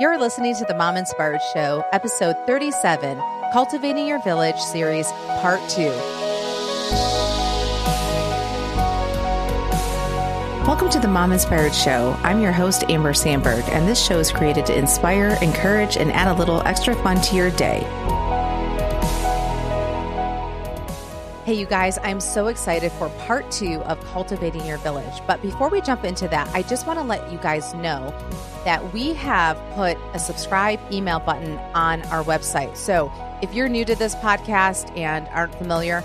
You're listening to The Mom Inspired Show, episode 37, Cultivating Your Village series, part 2. Welcome to The Mom Inspired Show. I'm your host, Amber Sandberg, and this show is created to inspire, encourage, and add a little extra fun to your day. Hey, you guys, I'm so excited for part 2 of Cultivating Your Village. But before we jump into that, I just want to let you guys know that we have put a subscribe email button on our website. So if you're new to this podcast and aren't familiar,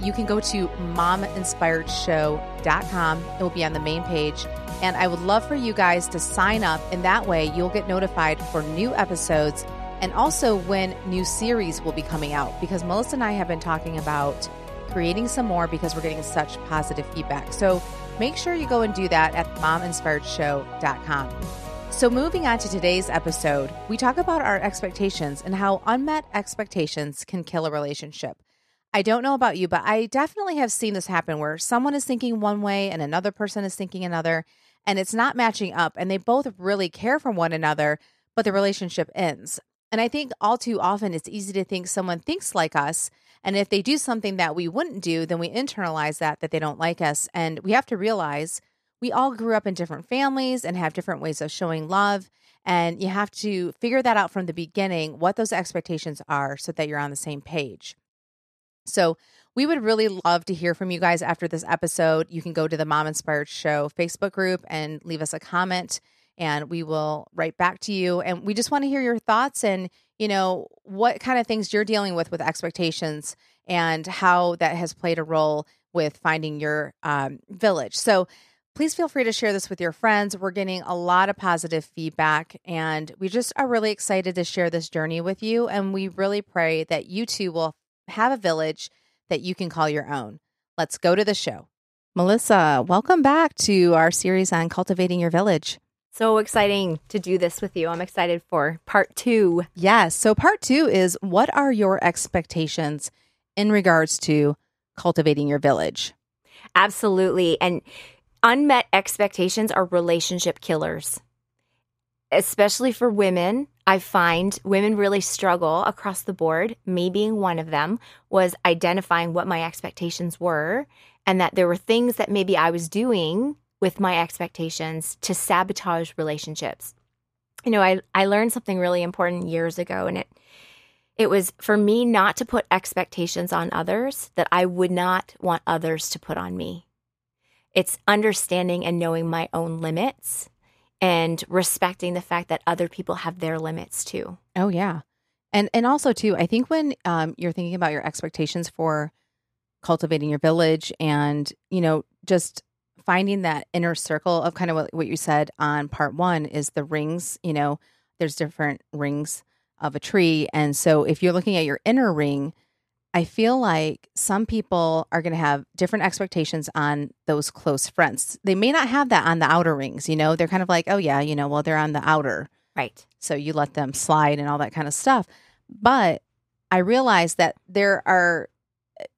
you can go to mominspiredshow.com. It will be on the main page. And I would love for you guys to sign up. And that way you'll get notified for new episodes and also when new series will be coming out. Because Melissa and I have been talking about creating some more because we're getting such positive feedback. So make sure you go and do that at mominspiredshow.com. So moving on to today's episode, we talk about our expectations and how unmet expectations can kill a relationship. I don't know about you, but I definitely have seen this happen where someone is thinking one way and another person is thinking another, and it's not matching up, and they both really care for one another, but the relationship ends. And I think all too often it's easy to think someone thinks like us, and if they do something that we wouldn't do, then we internalize that they don't like us. And we have to realize we all grew up in different families and have different ways of showing love. And you have to figure that out from the beginning, what those expectations are so that you're on the same page. So we would really love to hear from you guys after this episode. You can go to the Mom Inspired Show Facebook group and leave us a comment, and we will write back to you. And we just want to hear your thoughts and, you know, what kind of things you're dealing with expectations and how that has played a role with finding your village. So please feel free to share this with your friends. We're getting a lot of positive feedback, and we just are really excited to share this journey with you. And we really pray that you too will have a village that you can call your own. Let's go to the show. Melissa, welcome back to our series on Cultivating Your Village. So exciting to do this with you. I'm excited for part 2. Yes. So part 2 is, what are your expectations in regards to cultivating your village? Absolutely. And unmet expectations are relationship killers, especially for women. I find women really struggle across the board. Me being one of them was identifying what my expectations were, and that there were things that maybe I was doing with my expectations to sabotage relationships. You know, I learned something really important years ago, and it was for me not to put expectations on others that I would not want others to put on me. It's understanding and knowing my own limits and respecting the fact that other people have their limits too. Oh, yeah. And also too, I think when you're thinking about your expectations for cultivating your village and, you know, just finding that inner circle of kind of what you said on part 1 is the rings. You know, there's different rings of a tree. And so if you're looking at your inner ring, I feel like some people are going to have different expectations on those close friends. They may not have that on the outer rings, you know, they're kind of like, oh yeah, you know, well, they're on the outer. Right. So you let them slide and all that kind of stuff. But I realized that there are,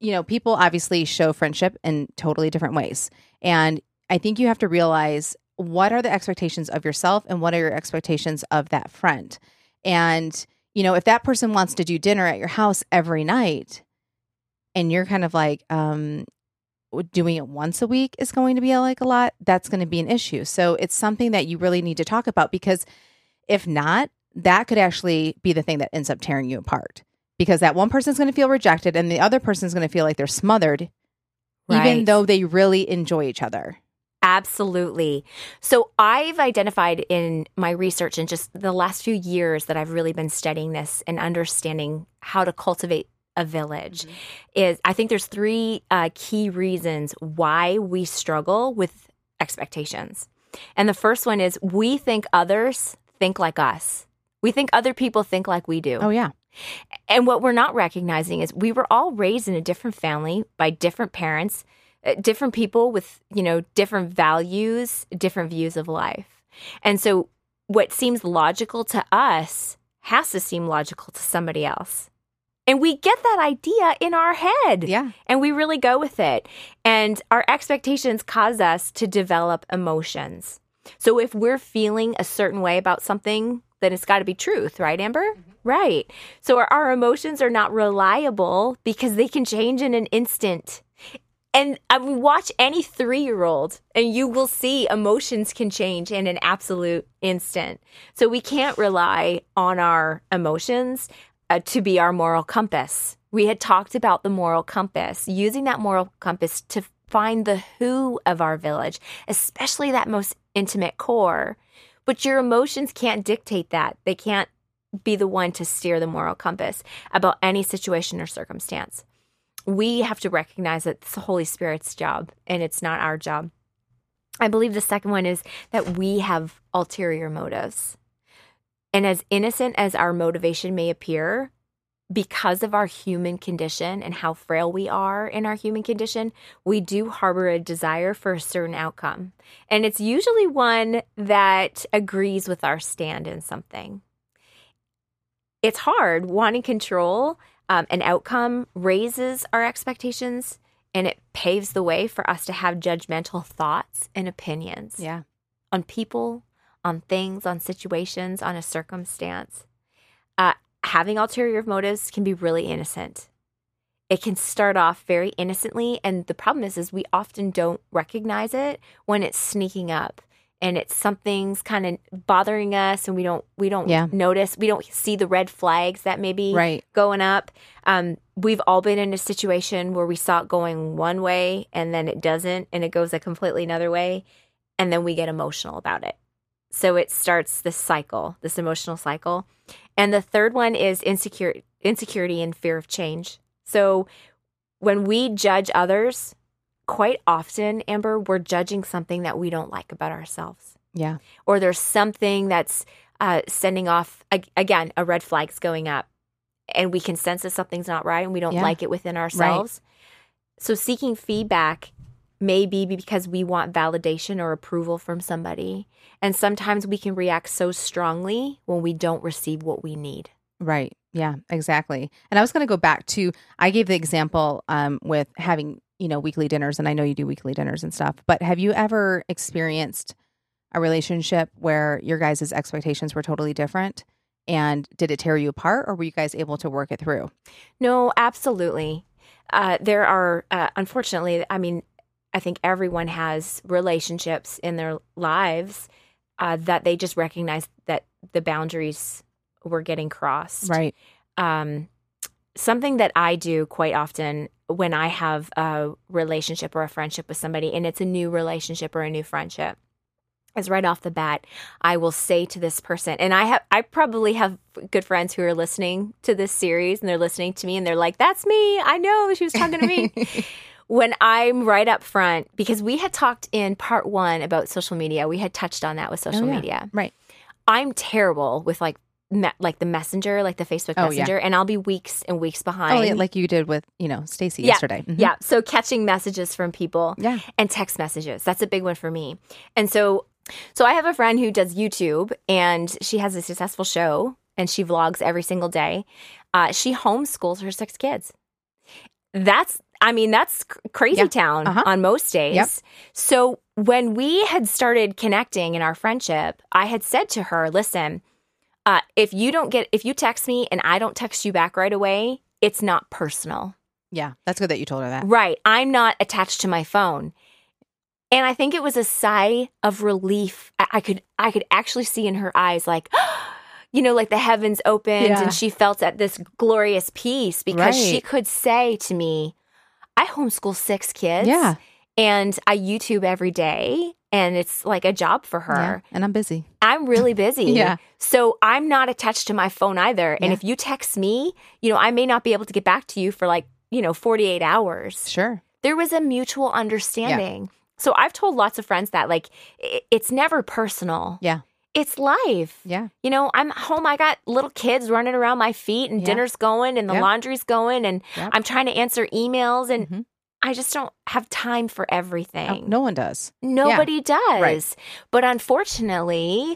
you know, people obviously show friendship in totally different ways. And I think you have to realize, what are the expectations of yourself and what are your expectations of that friend? And, you know, if that person wants to do dinner at your house every night, and you're kind of like, doing it once a week is going to be like a lot, that's going to be an issue. So it's something that you really need to talk about, because if not, that could actually be the thing that ends up tearing you apart, because that one person's going to feel rejected and the other person's going to feel like they're smothered, right, even though they really enjoy each other. Absolutely. So I've identified in my research in just the last few years that I've really been studying this and understanding how to cultivate a village, mm-hmm. is I think there's 3 key reasons why we struggle with expectations. And the first one is, we think others think like us. We think other people think like we do. Oh, yeah. And what we're not recognizing is we were all raised in a different family by different parents, different people with, you know, different values, different views of life. And so what seems logical to us has to seem logical to somebody else. And we get that idea in our head. Yeah. And we really go with it. And our expectations cause us to develop emotions. So if we're feeling a certain way about something then it's got to be truth, right, Amber? Mm-hmm. Right. So our emotions are not reliable because they can change in an instant. And I mean, watch any 3-year-old and you will see emotions can change in an absolute instant. So we can't rely on our emotions to be our moral compass. We had talked about the moral compass, using that moral compass to find the who of our village, especially that most intimate core. But your emotions can't dictate that. They can't be the one to steer the moral compass about any situation or circumstance. We have to recognize that it's the Holy Spirit's job and it's not our job. I believe the second one is that we have ulterior motives. And as innocent as our motivation may appear, because of our human condition and how frail we are in our human condition, we do harbor a desire for a certain outcome. And it's usually one that agrees with our stand in something. It's hard. Wanting control an outcome raises our expectations, and it paves the way for us to have judgmental thoughts and opinions. Yeah. On people, on things, on situations, on a circumstance. Having ulterior motives can be really innocent. It can start off very innocently, and the problem is we often don't recognize it when it's sneaking up. And it's something's kind of bothering us, and we don't notice, we don't see the red flags that may be going up. We've all been in a situation where we saw it going one way, and then it doesn't, and it goes a completely another way, and then we get emotional about it. So it starts this cycle, this emotional cycle. And the third one is insecurity and fear of change. So when we judge others, quite often, Amber, we're judging something that we don't like about ourselves. Yeah. Or there's something that's sending off, again, a red flag's going up. And we can sense that something's not right and we don't like it within ourselves. Right. So seeking feedback may be because we want validation or approval from somebody. And sometimes we can react so strongly when we don't receive what we need. Right. Yeah, exactly. And I was going to go back to, I gave the example with having weekly dinners, and I know you do weekly dinners and stuff, but have you ever experienced a relationship where your guys' expectations were totally different, and did it tear you apart, or were you guys able to work it through? No, absolutely. There are, unfortunately, I mean, I think everyone has relationships in their lives that they just recognize that the boundaries were getting crossed. Right. Something that I do quite often when I have a relationship or a friendship with somebody, and it's a new relationship or a new friendship, is right off the bat, I will say to this person, and I probably have good friends who are listening to this series, and they're listening to me, and they're like, that's me. I know she was talking to me. When I'm right up front, because we had talked in part 1 about social media. We had touched on that with social media. Right. I'm terrible with like the messenger, like the Facebook messenger, and I'll be weeks and weeks behind. Oh, yeah, like you did with, Stacey yesterday. Mm-hmm. Yeah. So catching messages from people and text messages. That's a big one for me. And so I have a friend who does YouTube, and she has a successful show, and she vlogs every single day. She homeschools her 6 kids. That's crazy town on most days. Yep. So when we had started connecting in our friendship, I had said to her, listen, if you text me and I don't text you back right away, it's not personal. Yeah, that's good that you told her that. Right. I'm not attached to my phone. And I think it was a sigh of relief. I could actually see in her eyes, like, like the heavens opened and she felt at this glorious peace because she could say to me, I homeschool 6 kids and I YouTube every day. And it's like a job for her. Yeah, and I'm busy. I'm really busy. So I'm not attached to my phone either. And if you text me, I may not be able to get back to you for 48 hours. Sure. There was a mutual understanding. Yeah. So I've told lots of friends that it's never personal. Yeah. It's life. Yeah. I'm home. I got little kids running around my feet and dinner's going and the laundry's going and I'm trying to answer emails and I just don't have time for everything. No one does. Nobody does. Right. But unfortunately,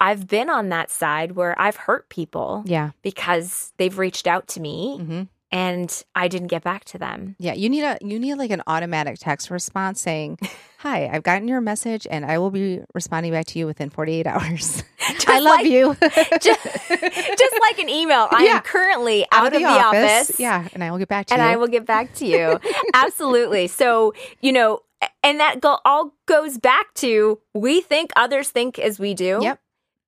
I've been on that side where I've hurt people because they've reached out to me And I didn't get back to them. Yeah, you need like an automatic text response saying, "Hi, I've gotten your message, and I will be responding back to you within 48 hours. I love you." just like an email. Yeah. I am currently out of the office. Yeah, and I will get back to you. And I will get back to you. Absolutely. So, and that all goes back to we think others think as we do. Yep.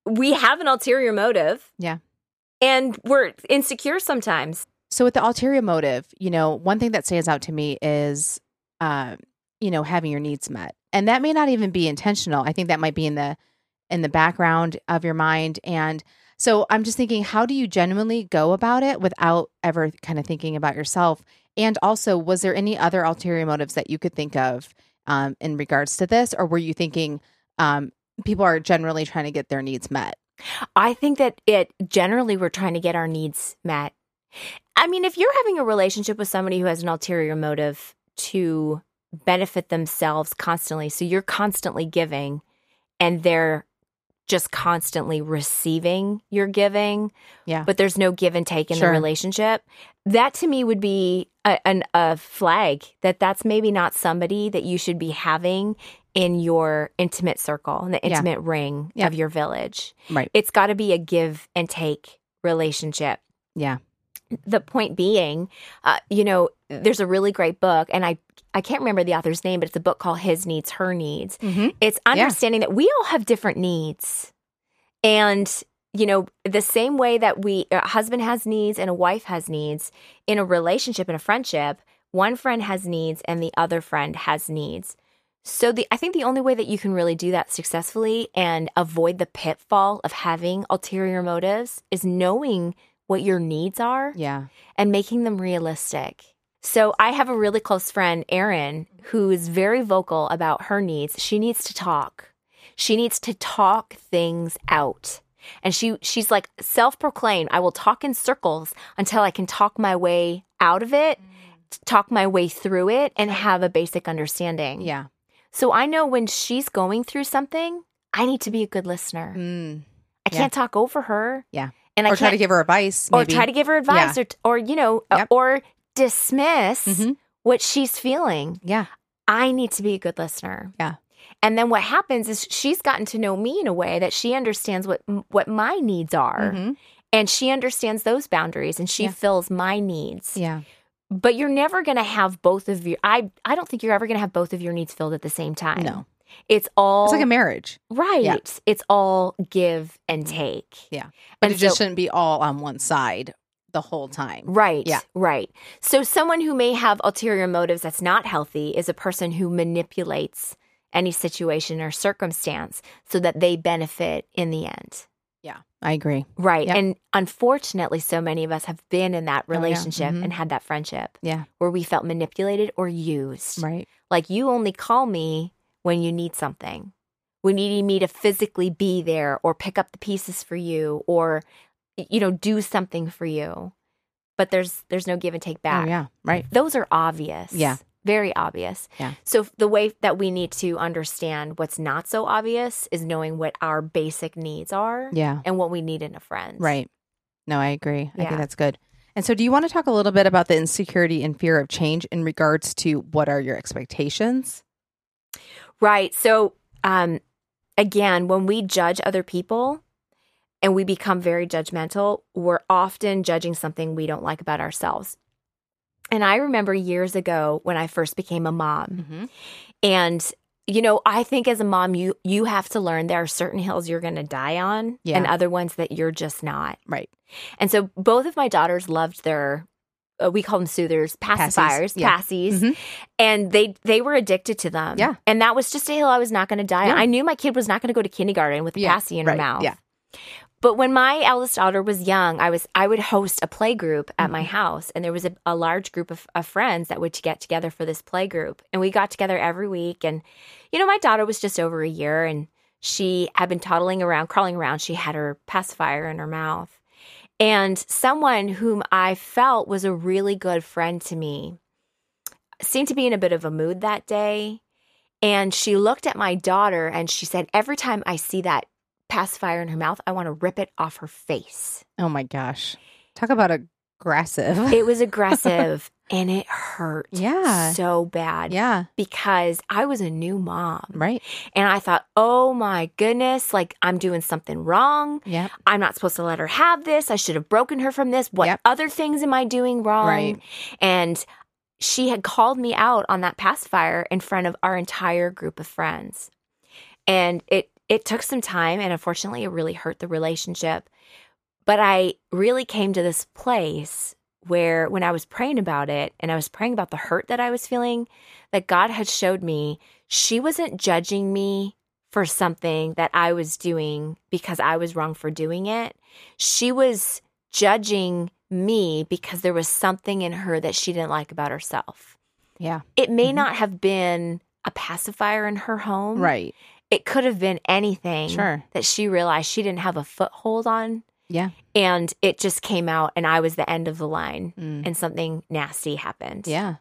We have an ulterior motive. Yeah. And we're insecure sometimes. So with the ulterior motive, one thing that stands out to me is, having your needs met. And that may not even be intentional. I think that might be in the background of your mind. And so I'm just thinking, how do you genuinely go about it without ever kind of thinking about yourself? And also, was there any other ulterior motives that you could think of in regards to this? Or were you thinking people are generally trying to get their needs met? I think that we're trying to get our needs met. I mean, if you're having a relationship with somebody who has an ulterior motive to benefit themselves constantly, so you're constantly giving and they're just constantly receiving your giving, yeah, but there's no give and take in the relationship, that to me would be a flag that that's maybe not somebody that you should be having in your intimate circle, in the intimate ring of your village. Right. It's got to be a give and take relationship. Yeah. The point being, there's a really great book, and I can't remember the author's name, but it's a book called His Needs, Her Needs. Mm-hmm. It's understanding that we all have different needs. And, the same way that a husband has needs and a wife has needs in a relationship, in a friendship, one friend has needs and the other friend has needs. So I think the only way that you can really do that successfully and avoid the pitfall of having ulterior motives is knowing what your needs are, and making them realistic. So I have a really close friend, Erin, who is very vocal about her needs. She needs to talk. She needs to talk things out. And she's like self-proclaimed, I will talk in circles until I can talk my way out of it, talk my way through it, and have a basic understanding. Yeah. So I know when she's going through something, I need to be a good listener. I can't talk over her. Yeah. And or try to give her advice. Maybe. Or try to give her advice or dismiss what she's feeling. Yeah. I need to be a good listener. Yeah. And then what happens is she's gotten to know me in a way that she understands what my needs are. Mm-hmm. And she understands those boundaries and she fills my needs. Yeah. But you're never going to have both of your... I don't think you're ever going to have both of your needs filled at the same time. No. It's like a marriage. Right. Yeah. It's all give and take. Yeah. But it just shouldn't be all on one side the whole time. Right. Yeah. Right. So someone who may have ulterior motives that's not healthy is a person who manipulates any situation or circumstance so that they benefit in the end. Yeah. I agree. Right. Yep. And unfortunately, so many of us have been in that relationship and had that friendship where we felt manipulated or used. Right. Like, you only call me when you need something, when you need me to physically be there or pick up the pieces for you or, do something for you. But there's no give and take back. Oh, yeah, right. Those are obvious. Yeah. Very obvious. Yeah. So the way that we need to understand what's not so obvious is knowing what our basic needs are and what we need in a friend. Right. No, I agree. Yeah. I think that's good. And so do you want to talk a little bit about the insecurity and fear of change in regards to what are your expectations? Right. So, again, when we judge other people and we become very judgmental, we're often judging something we don't like about ourselves. And I remember years ago when I first became a mom. Mm-hmm. And, I think as a mom, you have to learn there are certain hills you're going to die on and other ones that you're just not. Right. And so both of my daughters loved their... we call them soothers, pacifiers, passies. Mm-hmm. And they were addicted to them. Yeah. And that was just a hill I was not going to die on. I knew my kid was not going to go to kindergarten with a passie in her mouth. Yeah. But when my eldest daughter was young, I would host a play group at my house. And there was a large group of friends that would get together for this play group. And we got together every week. And, my daughter was just over a year and she had been toddling around, crawling around. She had her pacifier in her mouth. And someone whom I felt was a really good friend to me seemed to be in a bit of a mood that day. And she looked at my daughter and she said, "Every time I see that pacifier in her mouth, I want to rip it off her face." Oh my gosh. Talk about a aggressive. It was aggressive and it hurt so bad. Yeah. Because I was a new mom. Right. And I thought, oh my goodness, like I'm doing something wrong. Yeah. I'm not supposed to let her have this. I should have broken her from this. What other things am I doing wrong? Right. And she had called me out on that pacifier in front of our entire group of friends. And it took some time, and unfortunately, it really hurt the relationship. But I really came to this place where when I was praying about it, and I was praying about the hurt that I was feeling, that God had showed me she wasn't judging me for something that I was doing because I was wrong for doing it. She was judging me because there was something in her that she didn't like about herself. Yeah. It may not have been a pacifier in her home. Right. It could have been anything that she realized she didn't have a foothold on. Yeah. And it just came out, and I was the end of the line, and something nasty happened. Yeah.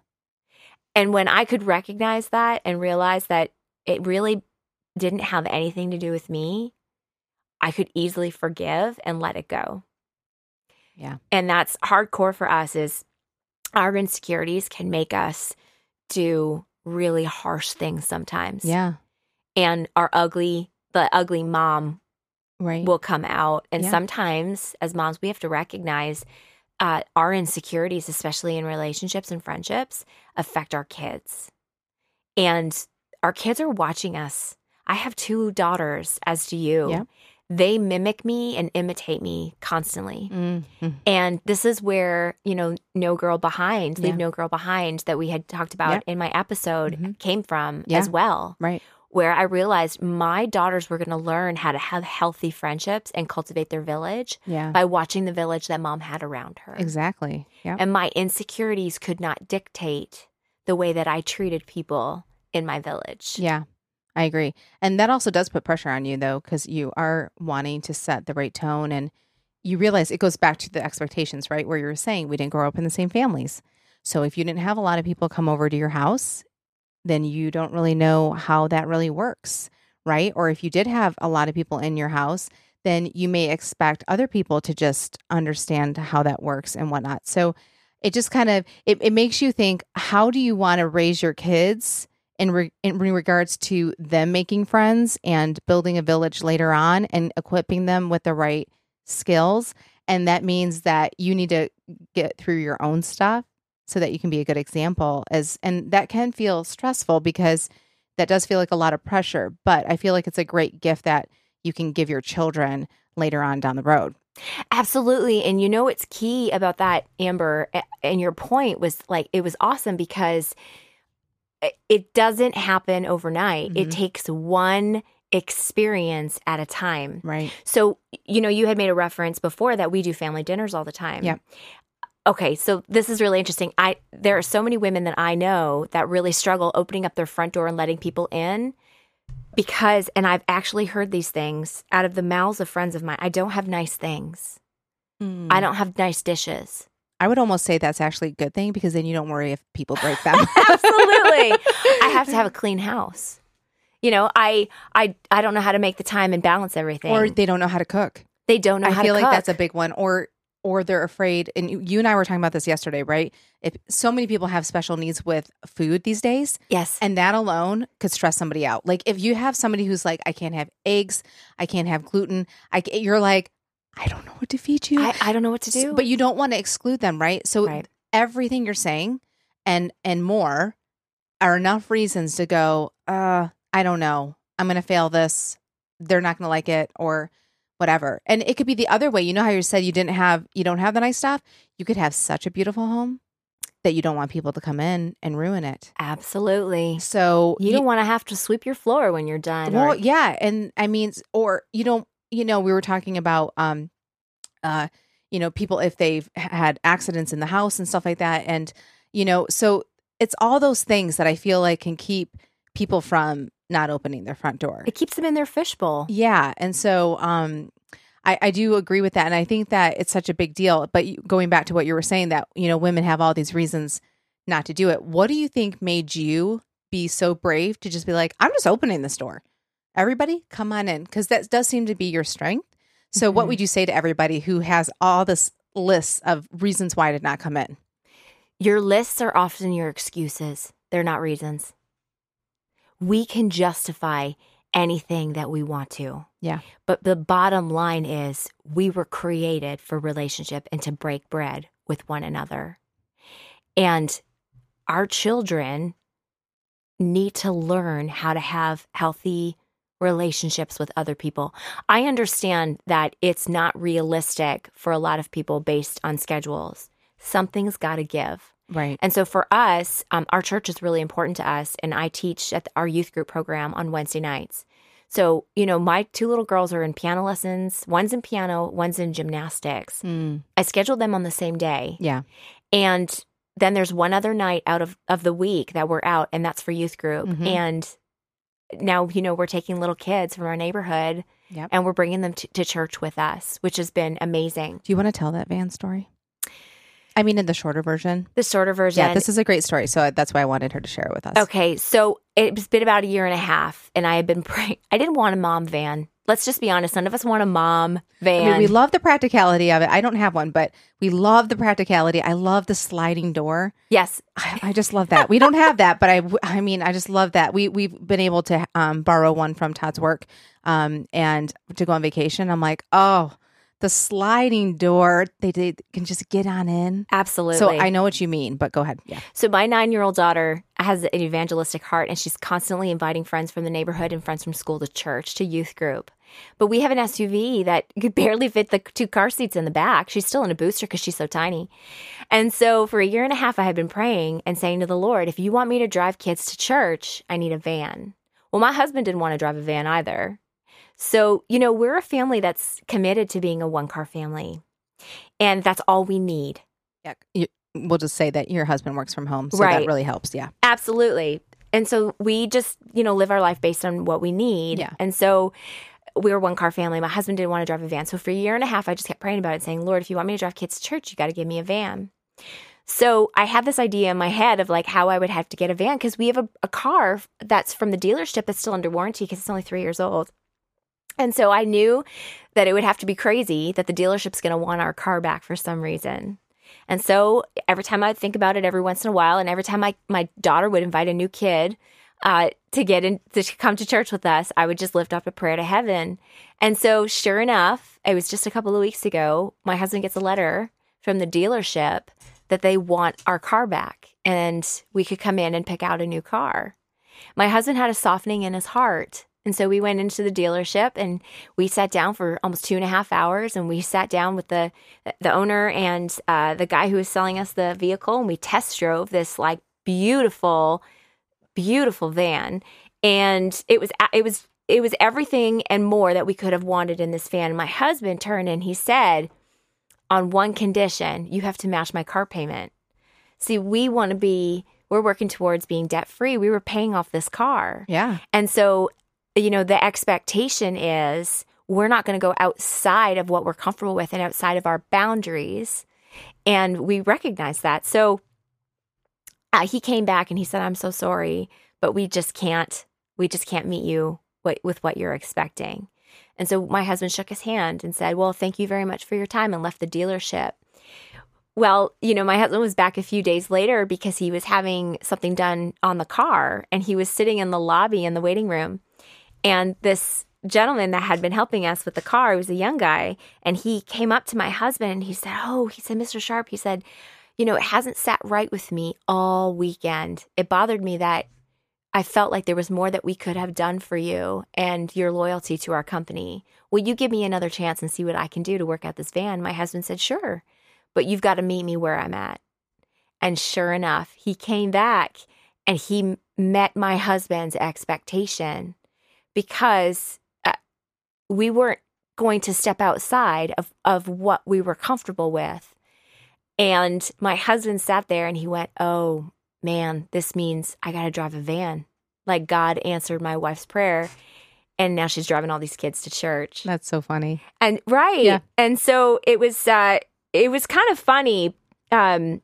And when I could recognize that and realize that it really didn't have anything to do with me, I could easily forgive and let it go. Yeah. And that's hardcore for us, is our insecurities can make us do really harsh things sometimes. Yeah. And our the ugly mom will come out. And sometimes as moms, we have to recognize our insecurities, especially in relationships and friendships, affect our kids. And our kids are watching us. I have 2 daughters, as do you. Yeah. They mimic me and imitate me constantly. Mm-hmm. And this is where, No Girl Behind, Leave No Girl Behind, that we had talked about in my episode, came from as well. Right. Where I realized my daughters were going to learn how to have healthy friendships and cultivate their village by watching the village that mom had around her. Exactly. Yep. And my insecurities could not dictate the way that I treated people in my village. Yeah, I agree. And that also does put pressure on you, though, because you are wanting to set the right tone. And you realize it goes back to the expectations, right? Where you were saying we didn't grow up in the same families. So if you didn't have a lot of people come over to your house, then you don't really know how that really works, right? Or if you did have a lot of people in your house, then you may expect other people to just understand how that works and whatnot. So it just kind of, it makes you think, how do you want to raise your kids in regards to them making friends and building a village later on and equipping them with the right skills? And that means that you need to get through your own stuff so that you can be a good example, and that can feel stressful because that does feel like a lot of pressure, but I feel like it's a great gift that you can give your children later on down the road. Absolutely. And it's key about that, Amber, and your point was like, it was awesome because it doesn't happen overnight. Mm-hmm. It takes one experience at a time. Right. So, you had made a reference before that we do family dinners all the time. Yeah. Okay, so this is really interesting. There are so many women that I know that really struggle opening up their front door and letting people in because, and I've actually heard these things out of the mouths of friends of mine, I don't have nice things. Mm. I don't have nice dishes. I would almost say that's actually a good thing because then you don't worry if people break them. Absolutely. I have to have a clean house. I don't know how to make the time and balance everything. Or they don't know how to cook. They don't know how to cook. I feel like that's a big one. Or they're afraid, and you and I were talking about this yesterday, right? If so many people have special needs with food these days. Yes. And that alone could stress somebody out. Like if you have somebody who's like, I can't have eggs, I can't have gluten, you're like, I don't know what to feed you. I don't know what to do. But you don't want to exclude them, right? So everything you're saying and more are enough reasons to go, I don't know. I'm going to fail this. They're not going to like it, or whatever. And it could be the other way. You know how you said you don't have the nice stuff? You could have such a beautiful home that you don't want people to come in and ruin it. Absolutely. So you don't want to have to sweep your floor when you're done. Well, and I mean, or you don't, we were talking about, people, if they've had accidents in the house and stuff like that. And, so it's all those things that I feel like can keep people from not opening their front door. It keeps them in their fishbowl. Yeah. And so I do agree with that. And I think that it's such a big deal. But going back to what you were saying, that, women have all these reasons not to do it. What do you think made you be so brave to just be like, I'm just opening this door. Everybody, come on in. Because that does seem to be your strength. So what would you say to everybody who has all this lists of reasons why I did not come in. Your lists are often your excuses. They're not reasons. We can justify anything that we want to. Yeah. But the bottom line is we were created for relationship and to break bread with one another. And our children need to learn how to have healthy relationships with other people. I understand that it's not realistic for a lot of people based on schedules. Something's got to give. Right. And so for us, our church is really important to us, and I teach at our youth group program on Wednesday nights. So, you know, my two little girls are in piano lessons. One's in piano, one's in gymnastics. Mm. I scheduled them on the same day. Yeah. And then there's one other night out of the week that we're out, and that's for youth group. Mm-hmm. And now, you know, we're taking little kids from our neighborhood, yep, and we're bringing them to church with us, which has been amazing. Do you want to tell that van story? I mean, in the shorter version. The shorter version. Yeah, this is a great story. So that's why I wanted her to share it with us. Okay. So it's been about 1.5 years, and I had been praying. I didn't want a mom van. Let's just be honest. None of us want a mom van. I mean, we love the practicality of it. I don't have one, but we love the practicality. I love the sliding door. Yes. I just love that. We don't have that, but I mean, I just love that. We've been able to borrow one from Todd's work and to go on vacation. I'm like, oh, the sliding door, they can just get on in. Absolutely. So I know what you mean, but go ahead. Yeah. So my 9-year-old daughter has an evangelistic heart, and she's constantly inviting friends from the neighborhood and friends from school to church, to youth group. But we have an SUV that could barely fit the 2 car seats in the back. She's still in a booster because she's so tiny. And so for 1.5 years, I had been praying and saying to the Lord, if you want me to drive kids to church, I need a van. Well, my husband didn't want to drive a van either. So, you know, we're a family that's committed to being a 1-car family, and that's all we need. Yeah, we'll just say that your husband works from home, so right, that really helps, yeah. Absolutely. And so we just, you know, live our life based on what we need. Yeah. And so we were a 1-car family. My husband didn't want to drive a van. So for 1.5 years, I just kept praying about it, saying, Lord, if you want me to drive kids to church, you got to give me a van. So I had this idea in my head of like how I would have to get a van, because we have a car that's from the dealership that's still under warranty because it's only 3 years old. And so I knew that it would have to be crazy that the dealership's going to want our car back for some reason. And so every time I'd think about it every once in a while, and every time my daughter would invite a new kid to come to church with us, I would just lift up a prayer to heaven. And so sure enough, it was just a couple of weeks ago, my husband gets a letter from the dealership that they want our car back and we could come in and pick out a new car. My husband had a softening in his heart. And so we went into the dealership, and we sat down for almost 2.5 hours, and we sat down with the owner and the guy who was selling us the vehicle, and we test drove this like beautiful, beautiful van. And it was everything and more that we could have wanted in this van. My husband turned and he said, on one condition, you have to match my car payment. See, we're working towards being debt-free. We were paying off this car. Yeah. And so, you know, the expectation is we're not going to go outside of what we're comfortable with and outside of our boundaries. And we recognize that. So he came back and he said, I'm so sorry, but we just can't meet you with what you're expecting. And so my husband shook his hand and said, well, thank you very much for your time, and left the dealership. Well, you know, my husband was back a few days later because he was having something done on the car, and he was sitting in the lobby in the waiting room. And this gentleman that had been helping us with the car, he was a young guy, and he came up to my husband and he said, Mr. Sharp, he said, you know, it hasn't sat right with me all weekend. It bothered me that I felt like there was more that we could have done for you and your loyalty to our company. Will you give me another chance and see what I can do to work out this van? My husband said, sure, but you've got to meet me where I'm at. And sure enough, he came back and he met my husband's expectation, because we weren't going to step outside of what we were comfortable with. And my husband sat there and he went, oh, man, this means I got to drive a van. Like, God answered my wife's prayer, and now she's driving all these kids to church. That's so funny. And right. Yeah. And so it was kind of funny, but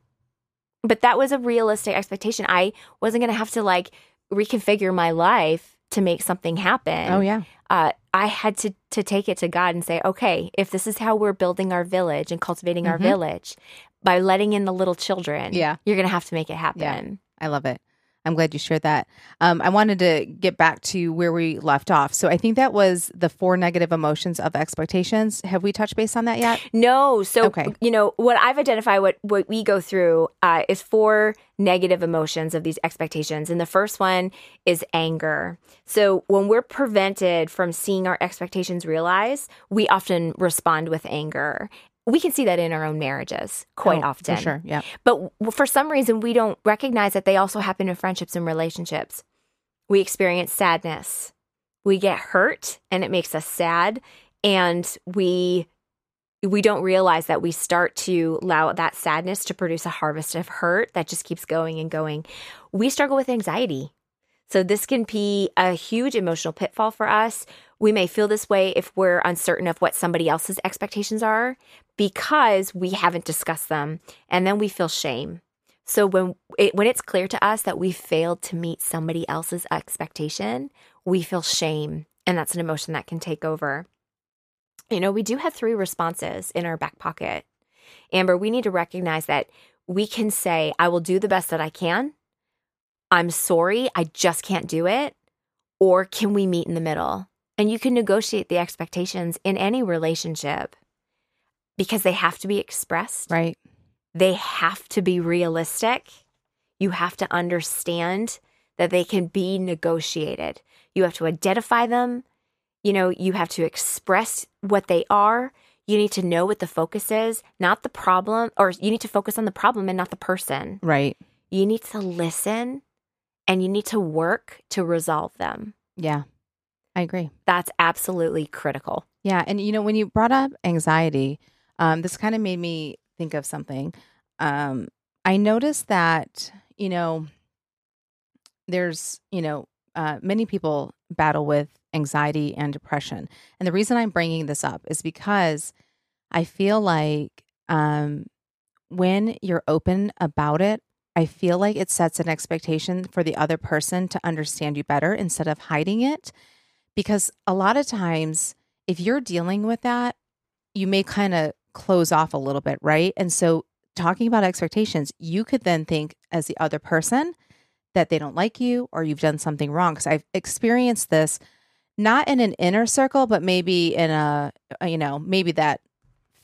that was a realistic expectation. I wasn't going to have to, like, reconfigure my life to make something happen. Oh, yeah. I had to take it to God and say, okay, if this is how we're building our village and cultivating our village by letting in the little children, you're going to have to make it happen. Yeah. I love it. I'm glad you shared that. I wanted to get back to where we left off. So I think that was the 4 negative emotions of expectations. Have we touched base on that yet? No. So, you know, what I've identified, what we go through is 4 negative emotions of these expectations. And the first one is anger. So when we're prevented from seeing our expectations realized, we often respond with anger. We can see that in our own marriages quite often. For sure, yeah. But for some reason, we don't recognize that they also happen in friendships and relationships. We experience sadness. We get hurt, and it makes us sad. And we don't realize that we start to allow that sadness to produce a harvest of hurt that just keeps going and going. We struggle with anxiety. So this can be a huge emotional pitfall for us. We may feel this way if we're uncertain of what somebody else's expectations are because we haven't discussed them. And then we feel shame. So when it's clear to us that we failed to meet somebody else's expectation, we feel shame. And that's an emotion that can take over. You know, we do have 3 responses in our back pocket. Amber, we need to recognize that we can say, I will do the best that I can. I'm sorry, I just can't do it. Or can we meet in the middle? And you can negotiate the expectations in any relationship because they have to be expressed. Right. They have to be realistic. You have to understand that they can be negotiated. You have to identify them. You know, you have to express what they are. You need to know what the focus is, not the problem, or you need to focus on the problem and not the person. Right. You need to listen. And you need to work to resolve them. Yeah, I agree. That's absolutely critical. Yeah. And, you know, when you brought up anxiety, this kind of made me think of something. I noticed that, you know, there's, you know, many people battle with anxiety and depression. And the reason I'm bringing this up is because I feel like when you're open about it, I feel like it sets an expectation for the other person to understand you better instead of hiding it. Because a lot of times, if you're dealing with that, you may kind of close off a little bit, right? And so talking about expectations, you could then think as the other person that they don't like you or you've done something wrong. Because I've experienced this not in an inner circle, but maybe in maybe that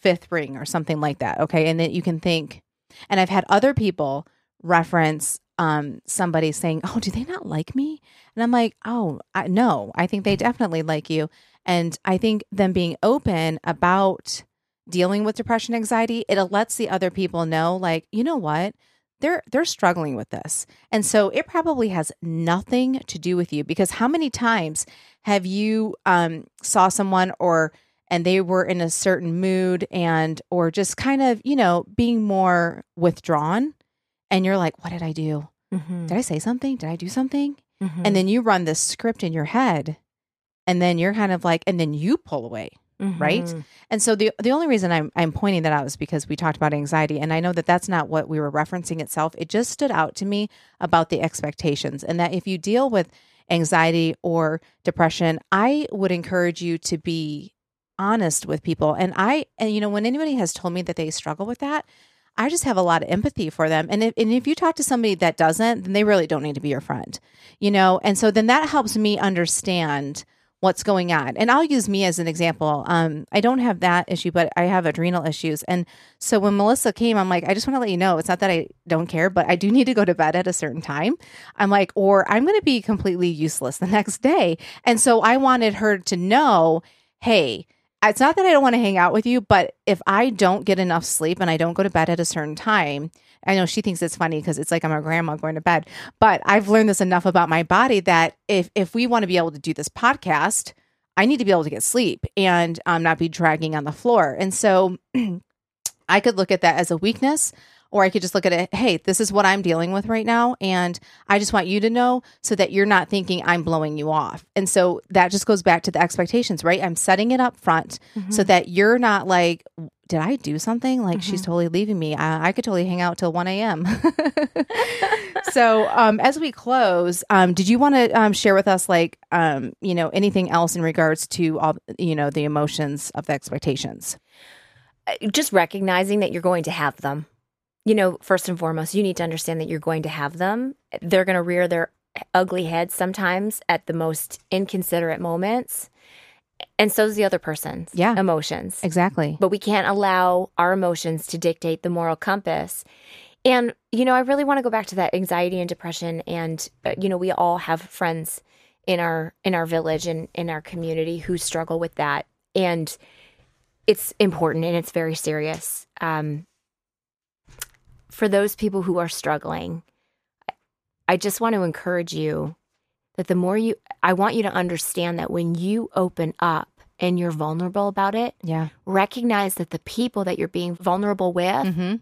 5th ring or something like that. Okay. And then you can think, and I've had other people reference somebody saying, oh, do they not like me? And I'm like, oh, no, I think they definitely like you. And I think them being open about dealing with depression, anxiety, it lets the other people know, like, you know what, they're struggling with this. And so it probably has nothing to do with you, because how many times have you saw someone and they were in a certain mood or just kind of, you know, being more withdrawn. And you're like, what did I do? Mm-hmm. Did I say something? Did I do something? Mm-hmm. And then you run this script in your head, and then you're kind of like, and then you pull away, right? And so the only reason I'm pointing that out is because we talked about anxiety, and I know that that's not what we were referencing itself. It just stood out to me about the expectations, and that if you deal with anxiety or depression, I would encourage you to be honest with people. And you know, when anybody has told me that they struggle with that, I just have a lot of empathy for them. And if you talk to somebody that doesn't, then they really don't need to be your friend, you know? And so then that helps me understand what's going on. And I'll use me as an example. I don't have that issue, but I have adrenal issues. And so when Melissa came, I'm like, I just want to let you know, it's not that I don't care, but I do need to go to bed at a certain time. I'm like, or I'm going to be completely useless the next day. And so I wanted her to know, hey, it's not that I don't want to hang out with you, but if I don't get enough sleep and I don't go to bed at a certain time, I know she thinks it's funny because it's like I'm a grandma going to bed, but I've learned this enough about my body that if we want to be able to do this podcast, I need to be able to get sleep and not be dragging on the floor. And so I could look at that as a weakness, or I could just look at it, hey, this is what I'm dealing with right now, and I just want you to know so that you're not thinking I'm blowing you off. And so that just goes back to the expectations, right? I'm setting it up front so that you're not like, did I do something? Like, she's totally leaving me. I could totally hang out till 1 a.m. So as we close, did you want to share with us, like, you know, anything else in regards to, all, you know, the emotions of the expectations? Just recognizing that you're going to have them. You know, first and foremost, you need to understand that you're going to have them. They're going to rear their ugly heads sometimes at the most inconsiderate moments. And so is the other person's emotions. Exactly. But we can't allow our emotions to dictate the moral compass. And, you know, I really want to go back to that anxiety and depression. And, you know, we all have friends in our village and in our community who struggle with that. And it's important and it's very serious. For those people who are struggling, I just want to encourage you that the more you, I want you to understand that when you open up and you're vulnerable about it, recognize that the people that you're being vulnerable with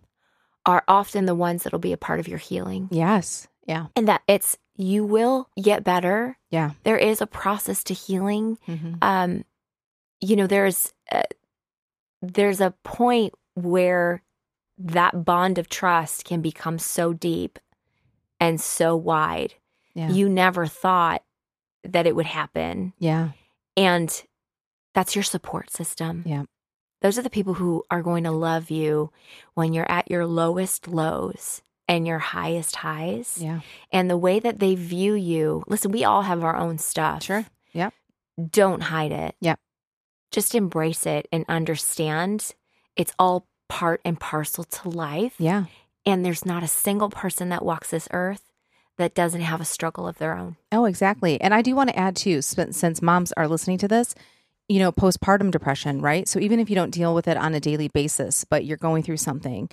are often the ones that'll be a part of your healing. Yes. Yeah. And that it's, you will get better. Yeah. There is a process to healing. You know, there's a point where that bond of trust can become so deep and so wide. You never thought that it would happen. And that's your support system. Those are the people who are going to love you when you're at your lowest lows and your highest highs. And the way that they view you, listen, we all have our own stuff. Don't hide it. Just embrace it and understand it's all part and parcel to life. And there's not a single person that walks this earth that doesn't have a struggle of their own. Oh, exactly. And I do want to add too, since moms are listening to this, you know, postpartum depression, right? So even if you don't deal with it on a daily basis, but you're going through something,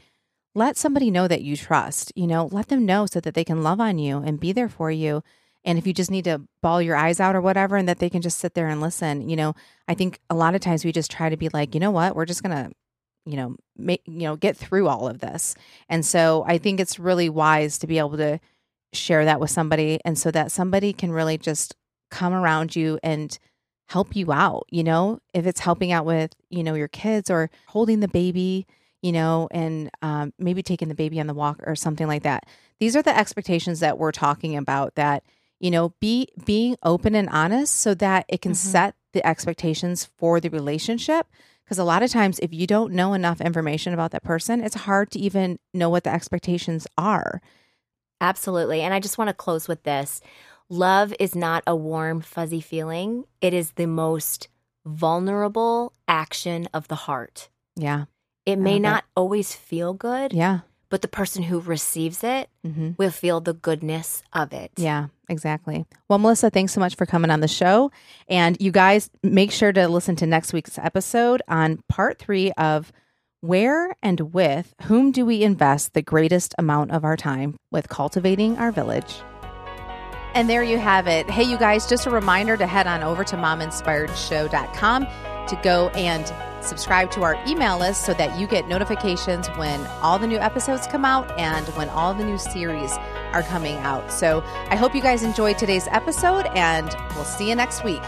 let somebody know that you trust, you know, let them know so that they can love on you and be there for you. And if you just need to bawl your eyes out or whatever, and that they can just sit there and listen, you know, I think a lot of times we just try to be like, you know what, we're just going to, you know, make, you know, get through all of this. And so I think it's really wise to be able to share that with somebody, and so that somebody can really just come around you and help you out, you know, if it's helping out with, you know, your kids or holding the baby, you know, and maybe taking the baby on the walk or something like that. These are the expectations that we're talking about, that, you know, being open and honest so that it can set the expectations for the relationship. Because a lot of times if you don't know enough information about that person, it's hard to even know what the expectations are. Absolutely. And I just want to close with this. Love is not a warm, fuzzy feeling. It is the most vulnerable action of the heart. Yeah. It may not always feel good. Yeah. But the person who receives it will feel the goodness of it. Yeah, exactly. Well, Melissa, thanks so much for coming on the show. And you guys, make sure to listen to next week's episode on part 3 of Where and With Whom Do We Invest the Greatest Amount of Our Time with Cultivating Our Village. And there you have it. Hey, you guys, just a reminder to head on over to mominspiredshow.com to go and subscribe to our email list so that you get notifications when all the new episodes come out and when all the new series are coming out. So I hope you guys enjoyed today's episode, and we'll see you next week.